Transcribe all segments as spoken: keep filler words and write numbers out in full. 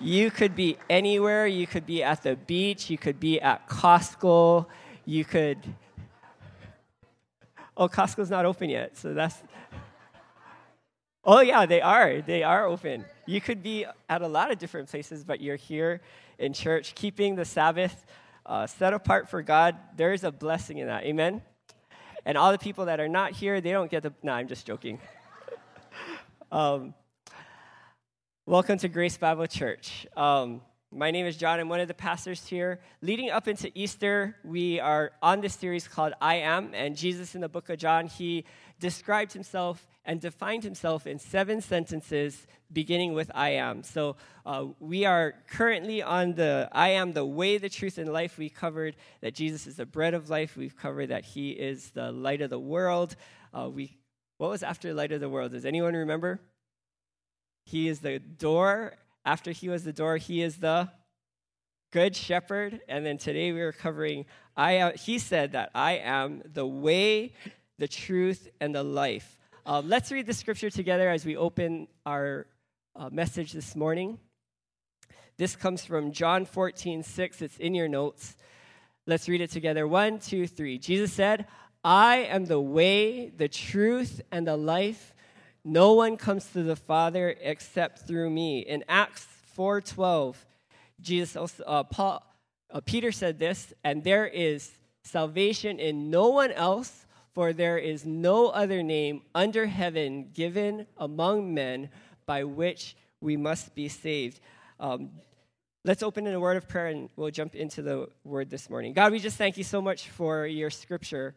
You could be anywhere. You could be at the beach. You could be at Costco. You could... Oh, Costco's not open yet, so that's... Oh, yeah, they are. They are open. You could be at a lot of different places, but you're here in church, keeping the Sabbath uh, set apart for God. There is a blessing in that. Amen? And all the people that are not here, they don't get the... No, I'm just joking. um, welcome to Grace Bible Church. Um, my name is John. I'm one of the pastors here. Leading up into Easter, we are on this series called I Am, and Jesus in the book of John, he described himself and defined himself in seven sentences, beginning with I am. So uh, we are currently on the I am the way, the truth, and life. We covered that Jesus is the bread of life. We've covered that he is the light of the world. Uh, we What was after light of the world? Does anyone remember? He is the door. After he was the door, he is the good shepherd. And then today we are covering, I am, he said that I am the way, the truth, and the life. Um, let's read the scripture together as we open our uh, message this morning. This comes from John fourteen six. It's in your notes. Let's read it together. One, two, three. Jesus said, I am the way, the truth, and the life. No one comes to the Father except through me. In Acts four twelve, Jesus also, uh, Paul, uh, Peter said this, and there is salvation in no one else, for there is no other name under heaven given among men by which we must be saved. Um, let's open in a word of prayer, and we'll jump into the word this morning. God, we just thank you so much for your scripture.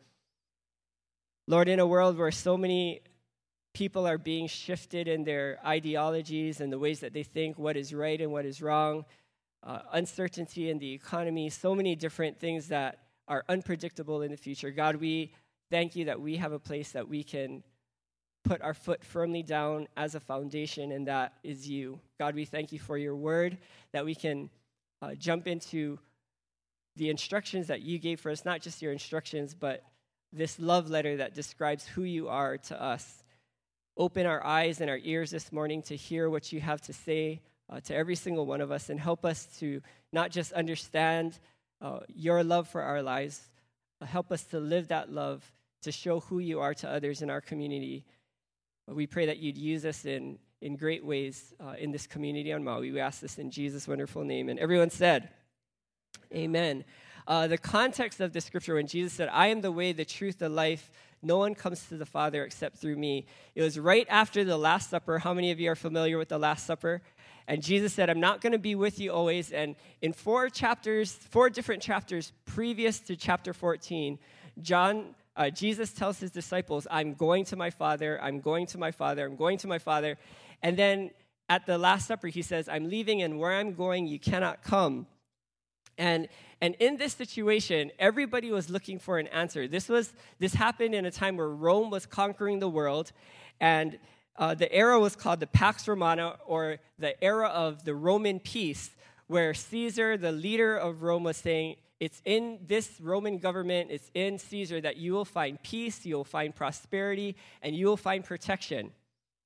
Lord, in a world where so many people are being shifted in their ideologies and the ways that they think what is right and what is wrong, uh, uncertainty in the economy, so many different things that are unpredictable in the future. God, we thank you that we have a place that we can put our foot firmly down as a foundation, and that is you. God, we thank you for your word, that we can uh, jump into the instructions that you gave for us, not just your instructions, but this love letter that describes who you are to us. Open our eyes and our ears this morning to hear what you have to say uh, to every single one of us, and help us to not just understand uh, your love for our lives, but help us to live that love to show who you are to others in our community. We pray that you'd use us in, in great ways uh, in this community on Maui. We ask this in Jesus' wonderful name. And everyone said, amen. Uh, the context of the scripture, when Jesus said, I am the way, the truth, the life, no one comes to the Father except through me. It was right after the Last Supper. How many of you are familiar with the Last Supper? And Jesus said, I'm not going to be with you always. And in four chapters, four different chapters previous to chapter fourteen, John, uh, Jesus tells his disciples, I'm going to my Father, I'm going to my Father, I'm going to my Father. And then at the Last Supper, he says, I'm leaving, and where I'm going, you cannot come. And and in this situation, everybody was looking for an answer. This was this happened in a time where Rome was conquering the world, and uh, the era was called the Pax Romana, or the era of the Roman peace, where Caesar, the leader of Rome, was saying, it's in this Roman government, it's in Caesar that you will find peace, you will find prosperity, and you will find protection.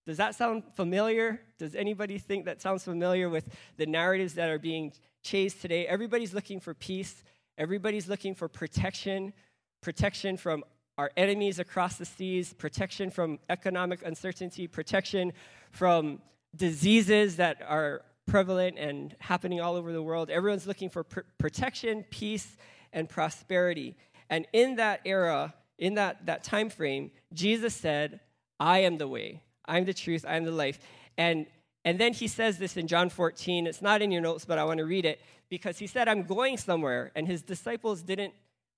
Does that sound familiar? Does anybody think that sounds familiar with the narratives that are being chased today? Everybody's looking for peace. Everybody's looking for protection, protection from our enemies across the seas, protection from economic uncertainty, protection from diseases that are prevalent and happening all over the world. Everyone's looking for pr- protection, peace, and prosperity. And in that era, in that, that time frame, Jesus said, I am the way, I'm the truth, I'm the life. And And then he says this in John fourteen. It's not in your notes, but I want to read it, because he said, I'm going somewhere. And his disciples didn't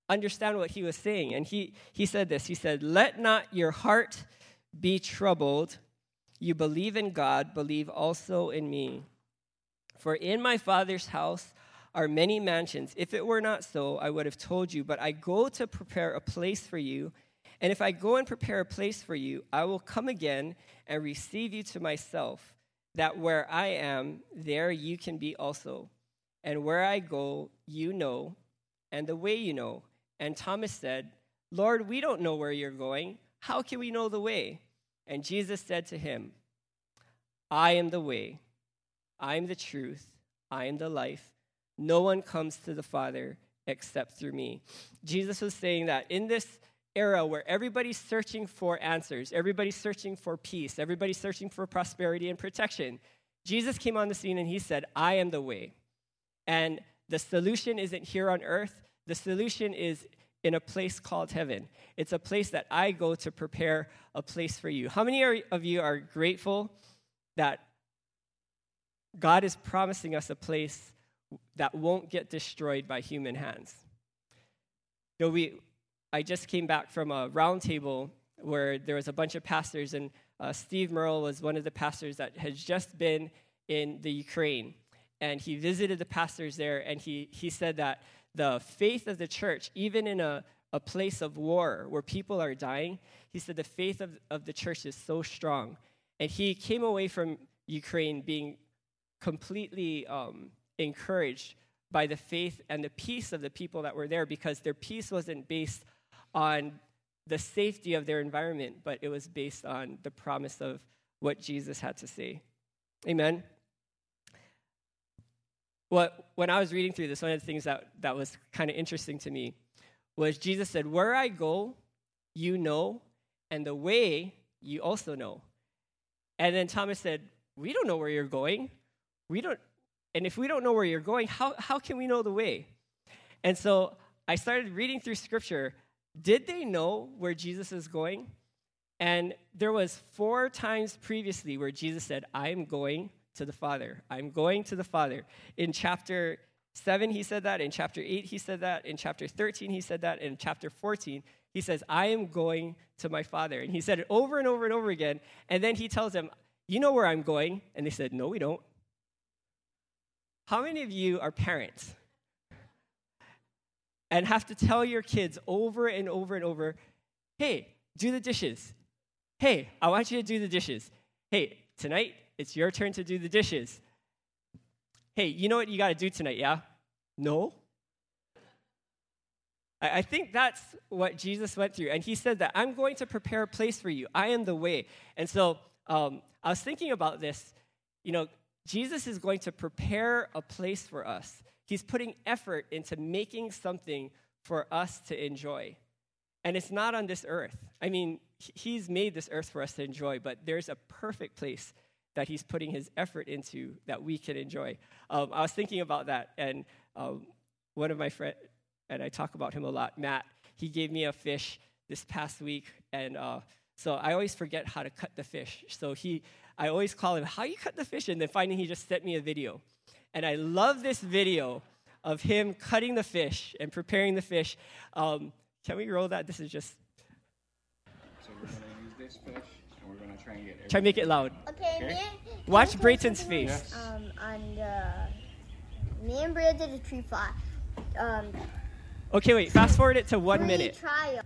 understand what he was saying. And he, he said this. He said, let not your heart be troubled. You believe in God, believe also in me. For in my Father's house are many mansions. If it were not so, I would have told you. But I go to prepare a place for you. And if I go and prepare a place for you, I will come again and receive you to myself, that where I am, there you can be also. And where I go, you know, and the way you know. And Thomas said, Lord, we don't know where you're going. How can we know the way? And Jesus said to him, I am the way, I am the truth, I am the life. No one comes to the Father except through me. Jesus was saying that in this era where everybody's searching for answers, everybody's searching for peace, everybody's searching for prosperity and protection, Jesus came on the scene and he said, I am the way. And the solution isn't here on earth. The solution is in a place called heaven. It's a place that I go to prepare a place for you. How many are, of you are grateful that God is promising us a place that won't get destroyed by human hands? You know, we, I just came back from a round table where there was a bunch of pastors, and uh, Steve Merle was one of the pastors that had just been in the Ukraine. And he visited the pastors there, and he, he said that the faith of the church, even in a, a place of war where people are dying, he said the faith of, of the church is so strong. And he came away from Ukraine being completely um, encouraged by the faith and the peace of the people that were there, because their peace wasn't based on the safety of their environment, but it was based on the promise of what Jesus had to say. Amen. What, when I was reading through this, one of the things that, that was kind of interesting to me was Jesus said, where I go, you know, and the way you also know. And then Thomas said, we don't know where you're going. We don't, and if we don't know where you're going, how, how can we know the way? And so I started reading through Scripture. Did they know where Jesus is going? And there was four times previously where Jesus said, I am going to the Father. I'm going to the Father. In chapter seven, he said that. In chapter eight, he said that. In chapter thirteen, he said that. In chapter fourteen, he says, I am going to my Father. And he said it over and over and over again. And then he tells them, you know where I'm going? And they said, no, we don't. How many of you are parents and have to tell your kids over and over and over, hey, do the dishes. Hey, I want you to do the dishes. Hey, tonight, it's your turn to do the dishes. Hey, you know what you got to do tonight, yeah? No? I think that's what Jesus went through. And he said that I'm going to prepare a place for you. I am the way. And so um, I was thinking about this. You know, Jesus is going to prepare a place for us. He's putting effort into making something for us to enjoy. And it's not on this earth. I mean, he's made this earth for us to enjoy, but there's a perfect place that he's putting his effort into that we can enjoy. Um, I was thinking about that, and um, one of my friends, and I talk about him a lot, Matt, he gave me a fish this past week, and uh, so I always forget how to cut the fish. So he, I always call him, how you cut the fish? And then finally he just sent me a video. And I love this video of him cutting the fish and preparing the fish. Um, can we roll that? This is just... So we're going to use this fish. We're gonna try and get. Try make it loud. Okay. okay. Then, watch Brayton's face. Yes. Um, on the, me and Brayton did a tree plot. Um. Okay, wait. Fast forward it to one free minute. Trial.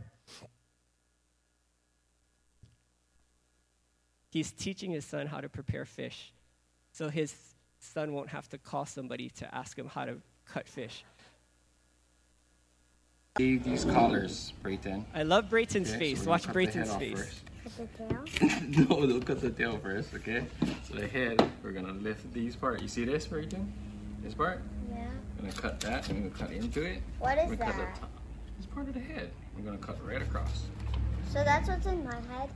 He's teaching his son how to prepare fish, so his son won't have to call somebody to ask him how to cut fish. These collars, Brayton. I love Brayton's okay, face. So watch Brayton's face. The tail? No, they'll cut the tail first, okay? So the head, we're gonna lift these part. You see this, Brayton? This part? Yeah. We're gonna cut that, and we're gonna cut into it. What is we're that? Cut the top. It's part of the head. We're gonna cut right across. So that's what's in my head?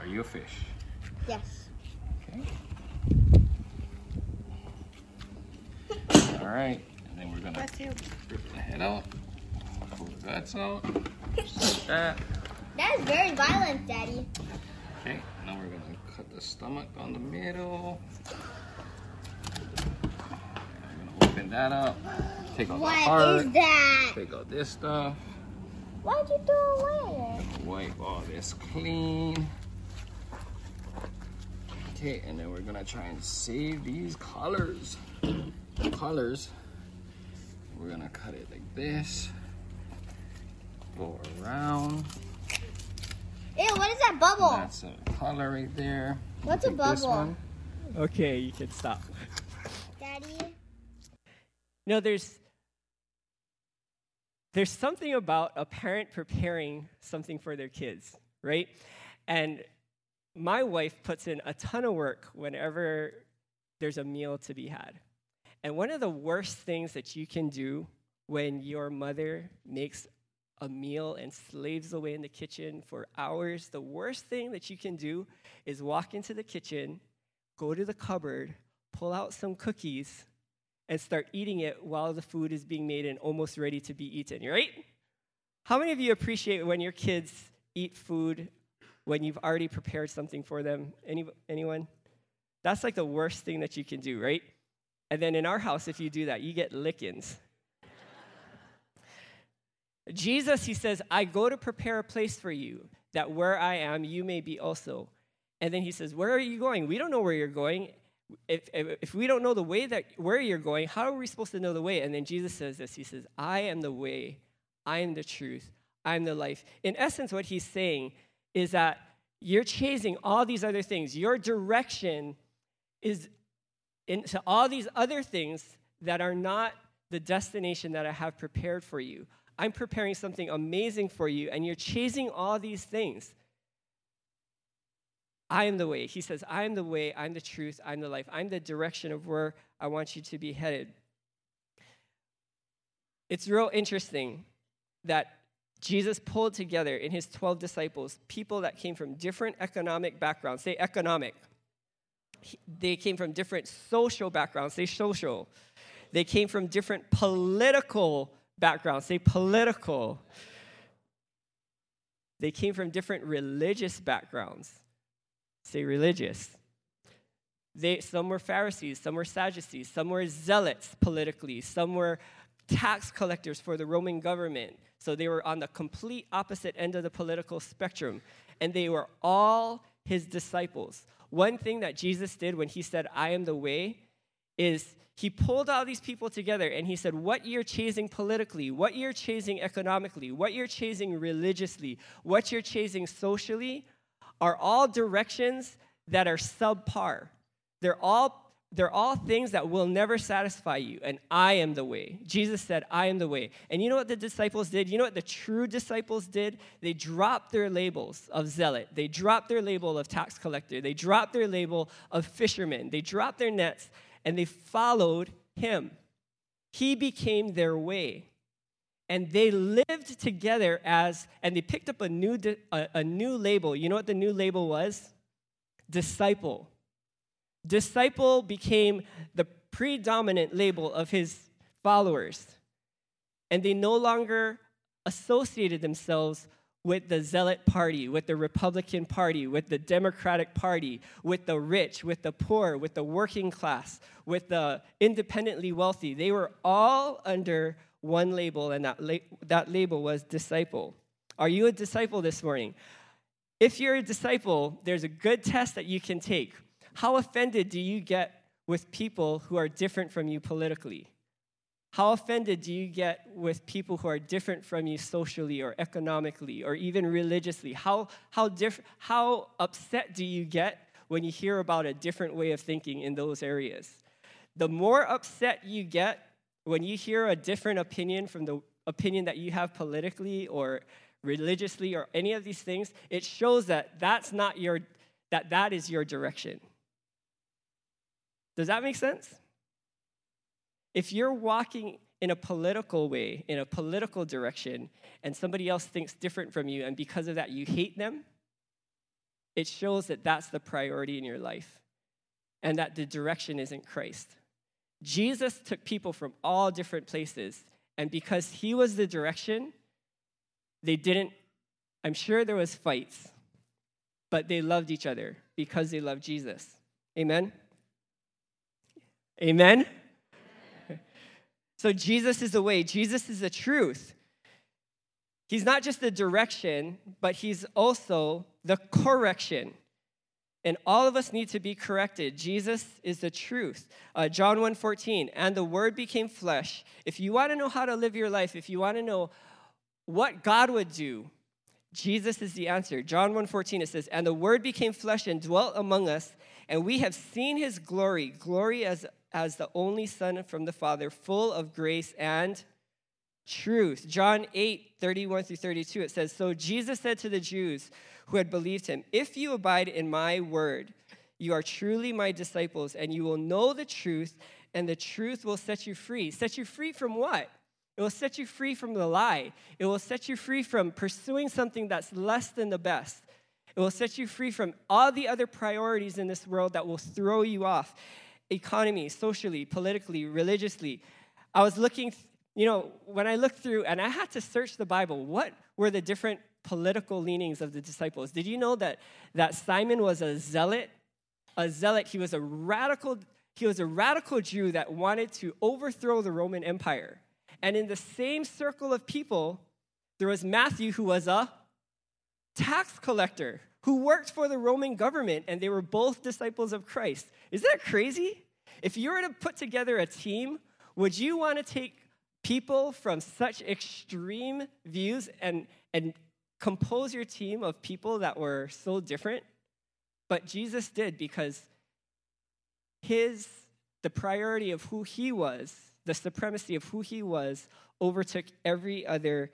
Are you a fish? Yes. Okay. All right, and then we're gonna rip the head out, pull the guts out, just like that. That is very violent, Daddy. Okay, now we're gonna cut the stomach down the middle. I'm gonna open that up. Take out the heart. What is that? Take out this stuff. Why'd you throw away it? Wipe all this clean. Okay, and then we're gonna try and save these collars. The collars. We're gonna cut it like this. Go around. Ew, what is that bubble? That's a collar right there. What's a bubble? Okay, you can stop. Daddy? No, there's there's something about a parent preparing something for their kids, right? And my wife puts in a ton of work whenever there's a meal to be had, And one of the worst things that you can do when your mother makes a meal and slaves away in the kitchen for hours, the worst thing that you can do is walk into the kitchen, go to the cupboard, pull out some cookies, and start eating it while the food is being made and almost ready to be eaten, right? How many of you appreciate when your kids eat food when you've already prepared something for them? Any, anyone? That's like the worst thing that you can do, right? And then in our house, if you do that, you get lickings. Jesus, he says, I go to prepare a place for you, that where I am, you may be also. And then he says, where are you going? We don't know where you're going. If, if, if we don't know the way that where you're going, how are we supposed to know the way? And then Jesus says this. He says, I am the way. I am the truth. I am the life. In essence, what he's saying is that you're chasing all these other things. Your direction is into all these other things that are not the destination that I have prepared for you. I'm preparing something amazing for you, and you're chasing all these things. I am the way. He says, I am the way, I'm the truth, I'm the life. I'm the direction of where I want you to be headed. It's real interesting that Jesus pulled together in his twelve disciples people that came from different economic backgrounds. Say economic. They came from different social backgrounds. Say social. They came from different political background, say political. They came from different religious backgrounds. Say religious. They, some were Pharisees, some were Sadducees, some were zealots politically, some were tax collectors for the Roman government. So they were on the complete opposite end of the political spectrum. And they were all his disciples. One thing that Jesus did when he said, I am the way, is he pulled all these people together and he said, what you're chasing politically, what you're chasing economically, what you're chasing religiously, what you're chasing socially are all directions that are subpar. They're all they're all things that will never satisfy you, and I am the way. Jesus said, I am the way. And you know what the disciples did? You know what the true disciples did? They dropped their labels of zealot. They dropped their label of tax collector. They dropped their label of fisherman. They dropped their nets. And they followed him. He became their way. And they lived together as, and they picked up a new di- a, a new label. You know what the new label was? Disciple. Disciple became the predominant label of his followers. And they no longer associated themselves with the zealot party, with the Republican Party, with the Democratic Party, with the rich, with the poor, with the working class, with the independently wealthy. They were all under one label, and that, la- that label was disciple. Are you a disciple this morning? If you're a disciple, there's a good test that you can take. How offended do you get with people who are different from you politically? How offended do you get with people who are different from you socially or economically or even religiously? How how diff- how upset do you get when you hear about a different way of thinking in those areas? The more upset you get when you hear a different opinion from the opinion that you have politically or religiously or any of these things, it shows that that's not your that that is your direction. Does that make sense? If you're walking in a political way, in a political direction, and somebody else thinks different from you, and because of that you hate them, it shows that that's the priority in your life and that the direction isn't Christ. Jesus took people from all different places, and because he was the direction, they didn't, I'm sure there was fights, but they loved each other because they loved Jesus. Amen? Amen? So Jesus is the way. Jesus is the truth. He's not just the direction, but he's also the correction. And all of us need to be corrected. Jesus is the truth. Uh, John one fourteen, and the word became flesh. If you want to know how to live your life, if you want to know what God would do, Jesus is the answer. John one fourteen, it says, and the word became flesh and dwelt among us, and we have seen his glory, glory as as the only Son from the Father, full of grace and truth. John eight, thirty-one through thirty-two, it says, so Jesus said to the Jews who had believed him, if you abide in my word, you are truly my disciples, and you will know the truth, and the truth will set you free. Set you free from what? It will set you free from the lie. It will set you free from pursuing something that's less than the best. It will set you free from all the other priorities in this world that will throw you off. Economy, socially, politically, religiously. I was looking, you know, when I looked through, and I had to search the Bible, what were the different political leanings of the disciples? Did you know that, that Simon was a zealot? A zealot, he was a radical, he was a radical Jew that wanted to overthrow the Roman Empire. And in the same circle of people, there was Matthew, who was a tax collector, who worked for the Roman government, and they were both disciples of Christ. Isn't that crazy? If you were to put together a team, would you want to take people from such extreme views and, and compose your team of people that were so different? But Jesus did, because his, the priority of who he was, the supremacy of who he was, overtook every other,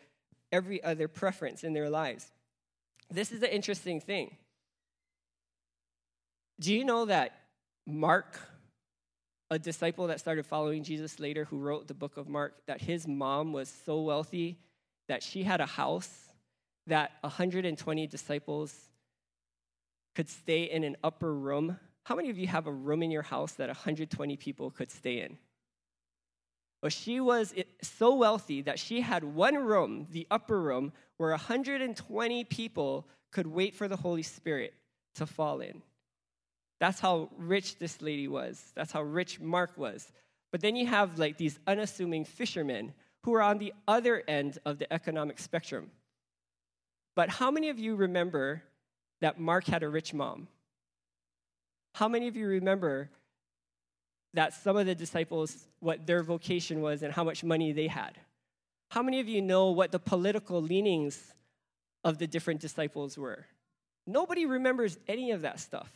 every other preference in their lives. This is an interesting thing. Do you know that Mark, a disciple that started following Jesus later, who wrote the book of Mark, that his mom was so wealthy that she had a house that one hundred twenty disciples could stay in an upper room? How many of you have a room in your house that one hundred twenty people could stay in? Well, she was so wealthy that she had one room, the upper room, where one hundred twenty people could wait for the Holy Spirit to fall in. That's how rich this lady was. That's how rich Mark was. But then you have like these unassuming fishermen who are on the other end of the economic spectrum. But how many of you remember that Mark had a rich mom? How many of you remember that some of the disciples, what their vocation was and how much money they had? How many of you know what the political leanings of the different disciples were? Nobody remembers any of that stuff.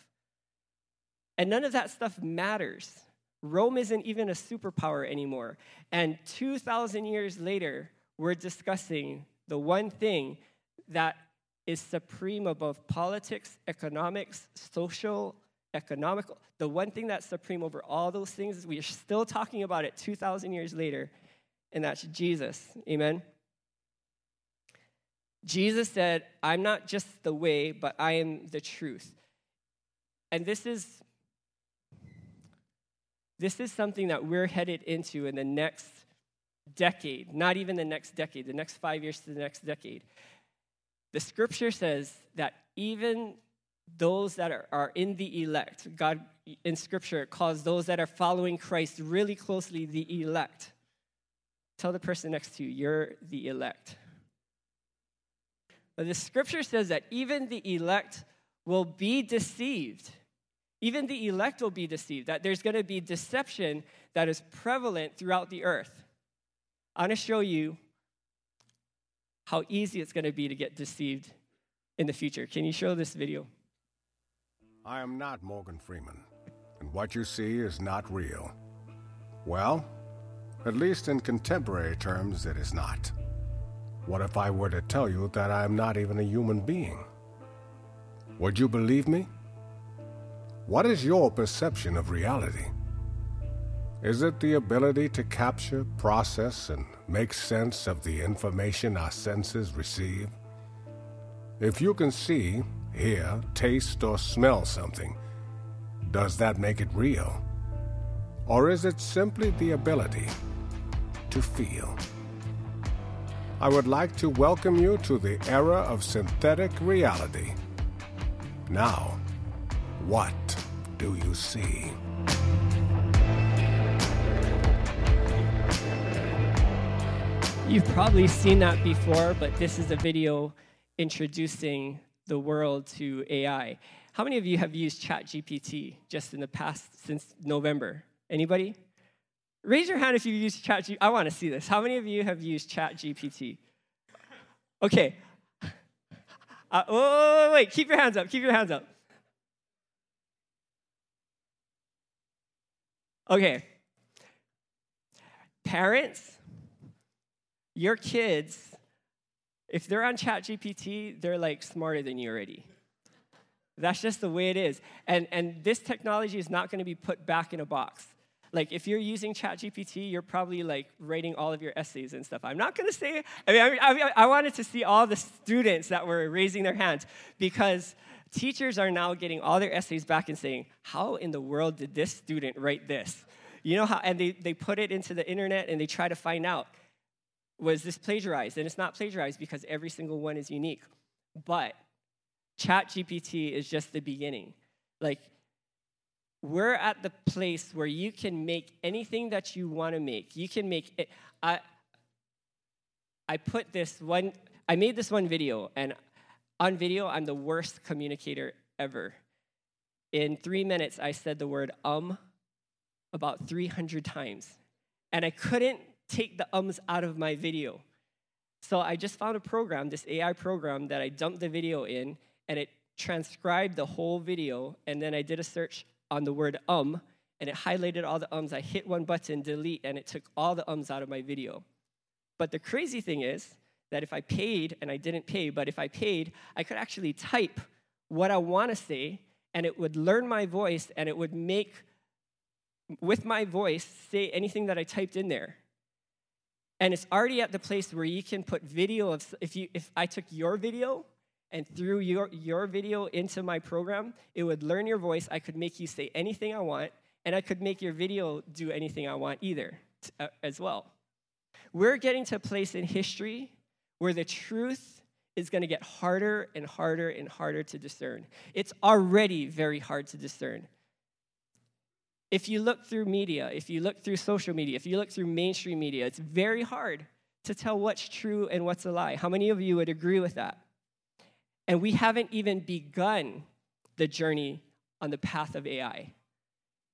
And none of that stuff matters. Rome isn't even a superpower anymore. And two thousand years later, we're discussing the one thing that is supreme above politics, economics, social, economical. The one thing that's supreme over all those things is we are still talking about it two thousand years later, and that's Jesus. Amen? Jesus said, I'm not just the way, but I am the truth. And this is, this is something that we're headed into in the next decade, not even the next decade, the next five years to the next decade. The scripture says that even those that are, are in the elect, God in scripture calls those that are following Christ really closely the elect. Tell the person next to you, you're the elect. But the scripture says that even the elect will be deceived. Even the elect will be deceived, that there's going to be deception that is prevalent throughout the earth. I want to show you how easy it's going to be to get deceived in the future. Can you show this video? I am not Morgan Freeman, and what you see is not real. Well, at least in contemporary terms, it is not. What if I were to tell you that I am not even a human being? Would you believe me? What is your perception of reality? Is it the ability to capture, process, and make sense of the information our senses receive? If you can see, hear, taste, or smell something, does that make it real? Or is it simply the ability to feel? I would like to welcome you to the era of synthetic reality. Now, what do you see? You've probably seen that before, but this is a video introducing the world to A I. How many of you have used ChatGPT just in the past, since November? Anybody? Raise your hand if you've used ChatGPT. I want to see this. How many of you have used ChatGPT? Okay. Uh, oh, wait, keep your hands up, keep your hands up. Okay. Parents, your kids, if they're on ChatGPT, they're like smarter than you already. That's just the way it is. And and this technology is not going to be put back in a box. Like, if you're using ChatGPT, you're probably, like, writing all of your essays and stuff. I'm not going to say, I mean, I, I, I wanted to see all the students that were raising their hands, because teachers are now getting all their essays back and saying, how in the world did this student write this? You know how, and they, they put it into the internet, and they try to find out, was this plagiarized? And it's not plagiarized, because every single one is unique. But ChatGPT is just the beginning. Like, we're at the place where you can make anything that you want to make. You can make it. I, I put this one, I made this one video, and on video, I'm the worst communicator ever. In three minutes, I said the word um about three hundred times, and I couldn't take the ums out of my video. So I just found a program, this A I program, that I dumped the video in, and it transcribed the whole video, and then I did a search on the word um, and it highlighted all the ums. I hit one button, delete, and it took all the ums out of my video. But the crazy thing is that if I paid, and I didn't pay, but if I paid, I could actually type what I want to say, and it would learn my voice, and it would make, with my voice, say anything that I typed in there. And it's already at the place where you can put video of, if you, if I took your video and threw your, your video into my program, it would learn your voice. I could make you say anything I want, and I could make your video do anything I want either, uh, as well. We're getting to a place in history where the truth is going to get harder and harder and harder to discern. It's already very hard to discern. If you look through media, if you look through social media, if you look through mainstream media, it's very hard to tell what's true and what's a lie. How many of you would agree with that? And we haven't even begun the journey on the path of A I.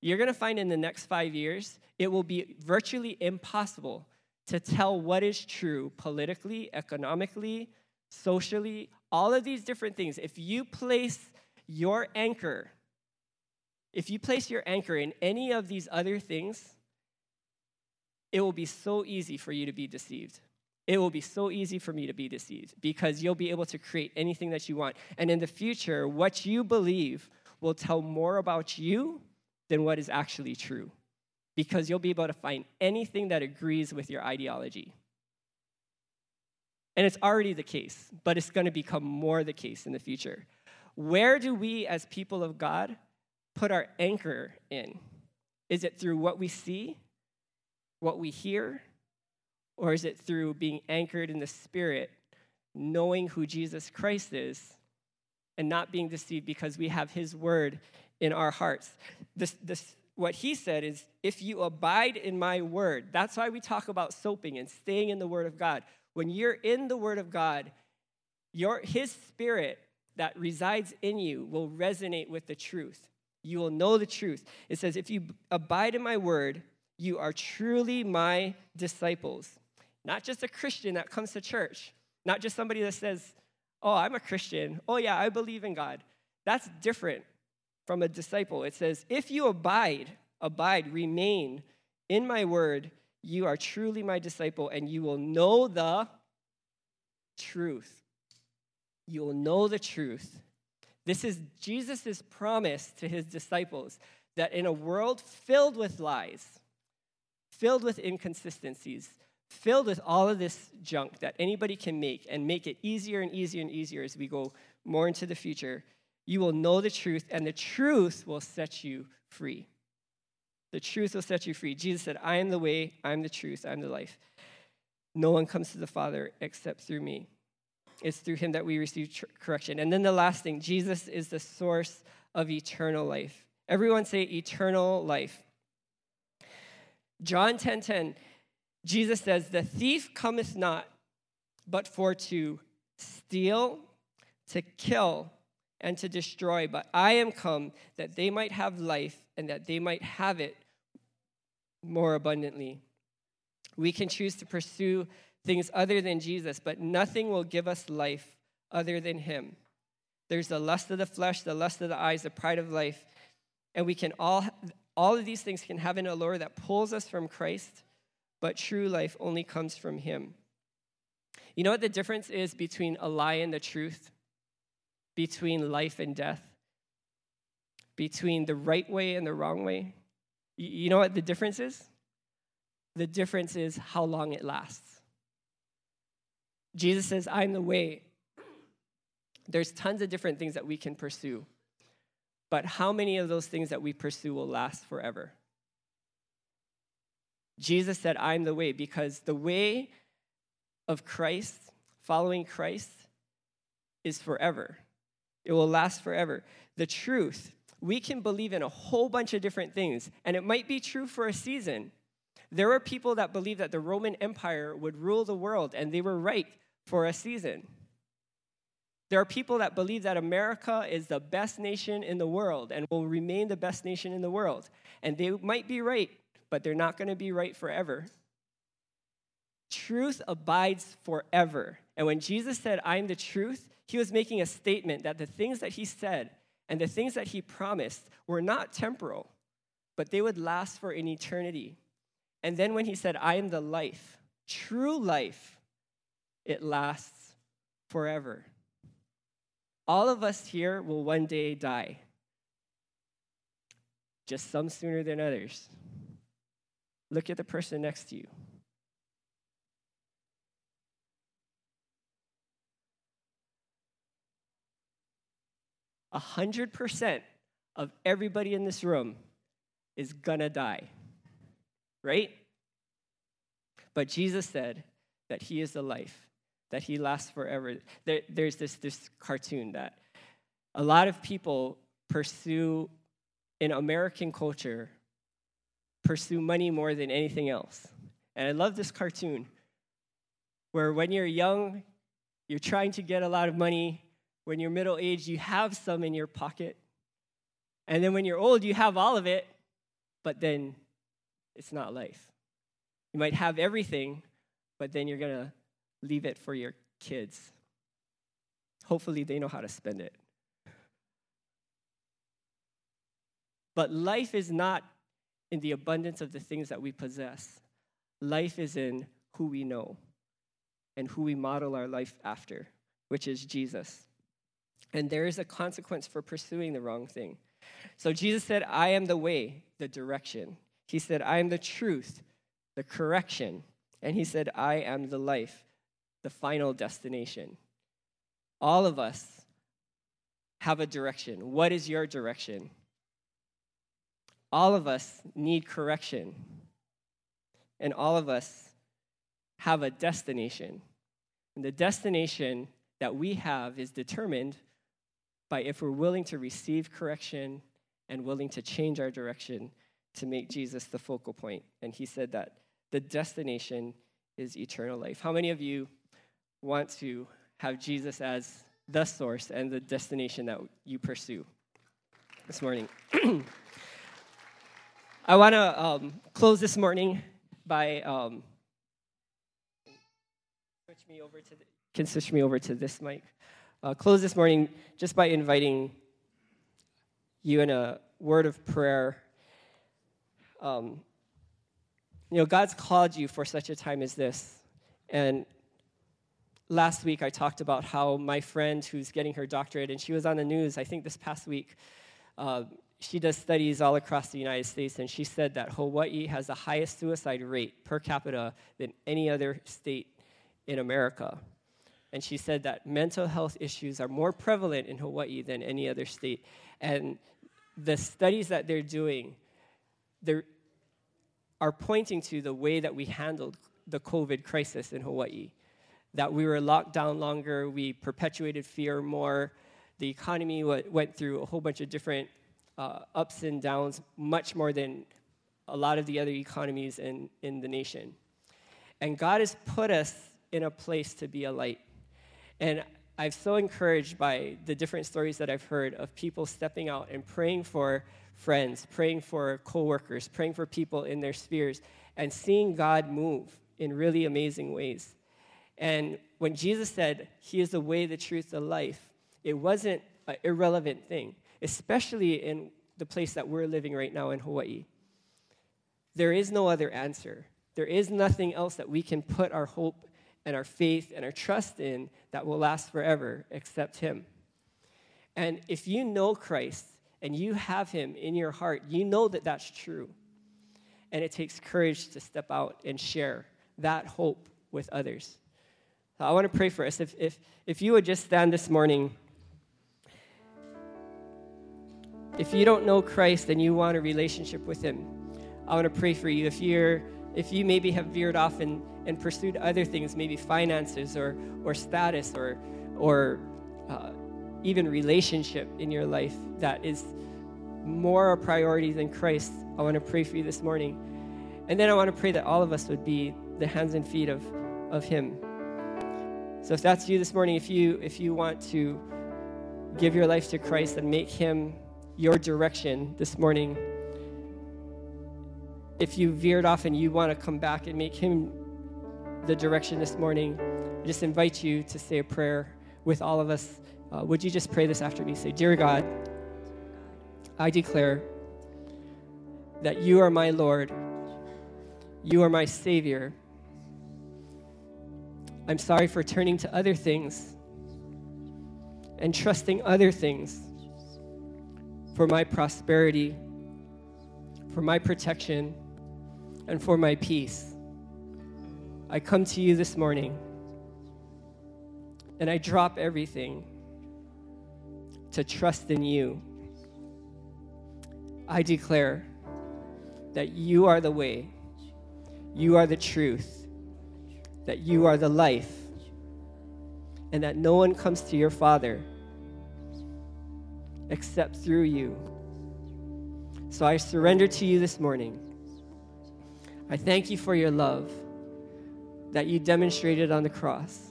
You're going to find in the next five years, it will be virtually impossible to tell what is true politically, economically, socially, all of these different things. If you place your anchor, if you place your anchor in any of these other things, it will be so easy for you to be deceived. It will be so easy for me to be deceived, because you'll be able to create anything that you want. And in the future, what you believe will tell more about you than what is actually true, because you'll be able to find anything that agrees with your ideology. And it's already the case, but it's going to become more the case in the future. Where do we, as people of God, put our anchor in? Is it through what we see, what we hear? Or is it through being anchored in the Spirit, knowing who Jesus Christ is, and not being deceived because we have his word in our hearts? This, this, what he said is, if you abide in my word, that's why we talk about soaping and staying in the word of God. When you're in the word of God, your, his Spirit that resides in you will resonate with the truth. You will know the truth. It says, if you abide in my word, you are truly my disciples. Not just a Christian that comes to church. Not just somebody that says, oh, I'm a Christian. Oh, yeah, I believe in God. That's different from a disciple. It says, if you abide, abide, remain in my word, you are truly my disciple, and you will know the truth. You will know the truth. This is Jesus' promise to his disciples, that in a world filled with lies, filled with inconsistencies, filled with all of this junk that anybody can make and make it easier and easier and easier as we go more into the future, you will know the truth, and the truth will set you free. The truth will set you free. Jesus said, I am the way, I am the truth, I am the life. No one comes to the Father except through me. It's through him that we receive tr- correction. And then the last thing, Jesus is the source of eternal life. Everyone say eternal life. John ten ten, Jesus says, the thief cometh not, but for to steal, to kill, and to destroy. But I am come that they might have life, and that they might have it more abundantly. We can choose to pursue things other than Jesus, but nothing will give us life other than him. There's the lust of the flesh, the lust of the eyes, the pride of life, and we can all... All of these things can have an allure that pulls us from Christ, but true life only comes from him. You know what the difference is between a lie and the truth? Between life and death? Between the right way and the wrong way? You know what the difference is? The difference is how long it lasts. Jesus says, I'm the way. There's tons of different things that we can pursue, but how many of those things that we pursue will last forever? Jesus said, I'm the way, because the way of Christ, following Christ, is forever. It will last forever. The truth, we can believe in a whole bunch of different things, and it might be true for a season. There were people that believed that the Roman Empire would rule the world, and they were right for a season. There are people that believe that America is the best nation in the world and will remain the best nation in the world, and they might be right, but they're not going to be right forever. Truth abides forever. And when Jesus said, I'm the truth, he was making a statement that the things that he said and the things that he promised were not temporal, but they would last for an eternity. And then when he said, I am the life, true life, it lasts forever. All of us here will one day die. Just some sooner than others. Look at the person next to you. A hundred percent of everybody in this room is gonna die, right? But Jesus said that he is the life, that he lasts forever. There, there's this, this cartoon that a lot of people pursue in American culture, pursue money more than anything else. And I love this cartoon where when you're young, you're trying to get a lot of money. When you're middle-aged, you have some in your pocket. And then when you're old, you have all of it, but then it's not life. You might have everything, but then you're going to leave it for your kids. Hopefully, they know how to spend it. But life is not in the abundance of the things that we possess. Life is in who we know and who we model our life after, which is Jesus. And there is a consequence for pursuing the wrong thing. So Jesus said, I am the way, the direction. He said, I am the truth, the correction. And he said, I am the life, the final destination. All of us have a direction. What is your direction? All of us need correction. And all of us have a destination. And the destination that we have is determined by if we're willing to receive correction and willing to change our direction to make Jesus the focal point. And he said that the destination is eternal life. How many of you want to have Jesus as the source and the destination that you pursue this morning? I want to um, close this morning by um, switch me over to the... Can switch me over to this mic. Uh, close this morning just by inviting you in a word of prayer. Um, you know, God's called you for such a time as this. And last week I talked about how my friend who's getting her doctorate, and she was on the news, I think this past week, uh, she does studies all across the United States, and she said that Hawaii has the highest suicide rate per capita than any other state in America. And she said that mental health issues are more prevalent in Hawaii than any other state. And the studies that they're doing they're, are pointing to the way that we handled the COVID crisis in Hawaii, that we were locked down longer, we perpetuated fear more, the economy w- went through a whole bunch of different uh, ups and downs, much more than a lot of the other economies in, in the nation. And God has put us in a place to be a light. And I'm so encouraged by the different stories that I've heard of people stepping out and praying for friends, praying for coworkers, praying for people in their spheres, and seeing God move in really amazing ways. And when Jesus said, he is the way, the truth, the life, it wasn't an irrelevant thing, especially in the place that we're living right now in Hawaii. There is no other answer. There is nothing else that we can put our hope and our faith and our trust in that will last forever except him. And if you know Christ and you have him in your heart, you know that that's true. and it takes courage to step out and share that hope with others. So I want to pray for us. If, if, if you would just stand this morning. If you don't know Christ and you want a relationship with him, I want to pray for you. If you're, if you maybe have veered off and, and pursued other things, maybe finances or or status or or uh, even relationship in your life that is more a priority than Christ, I want to pray for you this morning. And then I want to pray that all of us would be the hands and feet of, of him. So if that's you this morning, if you if you want to give your life to Christ and make him your direction this morning, if you veered off and you want to come back and make him the direction this morning, I just invite you to say a prayer with all of us. Uh, would you just pray this after me? Say, "Dear God, I declare that you are my Lord. You are my Savior. I'm sorry for turning to other things and trusting other things for my prosperity, for my protection, and for my peace. I come to you this morning, and I drop everything to trust in you. I declare that you are the way, you are the truth, that you are the life, and that no one comes to your Father except through you. So I surrender to you this morning. I thank you for your love that you demonstrated on the cross.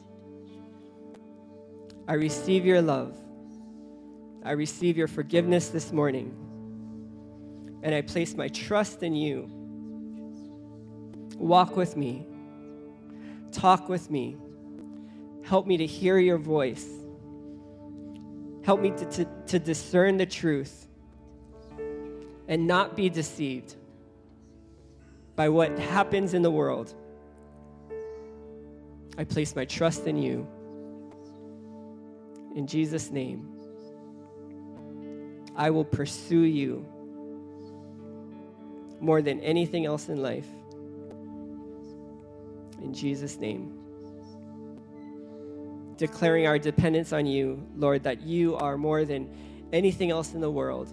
I receive your love. I receive your forgiveness this morning. And I place my trust in you. Walk with me. Talk with me. Help me to hear your voice. Help me to, to, to discern the truth and not be deceived by what happens in the world. I place my trust in you. In Jesus' name, I will pursue you more than anything else in life. In Jesus' name." Declaring our dependence on you, Lord, that you are more than anything else in the world.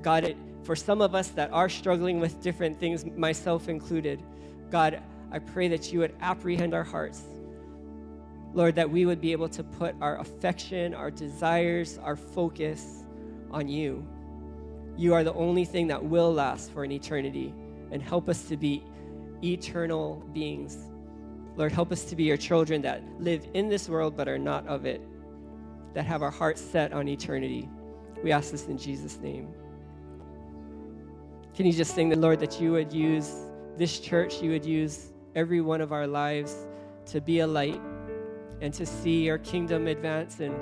God, it, for some of us that are struggling with different things, myself included, God, I pray that you would apprehend our hearts. Lord, that we would be able to put our affection, our desires, our focus on you. You are the only thing that will last for an eternity, and help us to be eternal beings. Lord, help us to be your children that live in this world but are not of it, that have our hearts set on eternity. We ask this in Jesus' name. Can you just sing, the Lord, that you would use this church, you would use every one of our lives to be a light and to see your kingdom advance, and,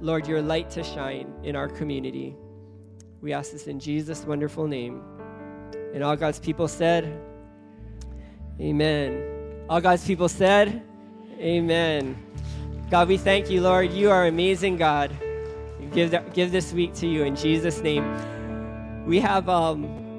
Lord, your light to shine in our community. We ask this in Jesus' wonderful name. And all God's people said, amen. All God's people said, amen. God, we thank you, Lord. You are amazing, God. Give, that, give this week to you in Jesus' name. We have... Um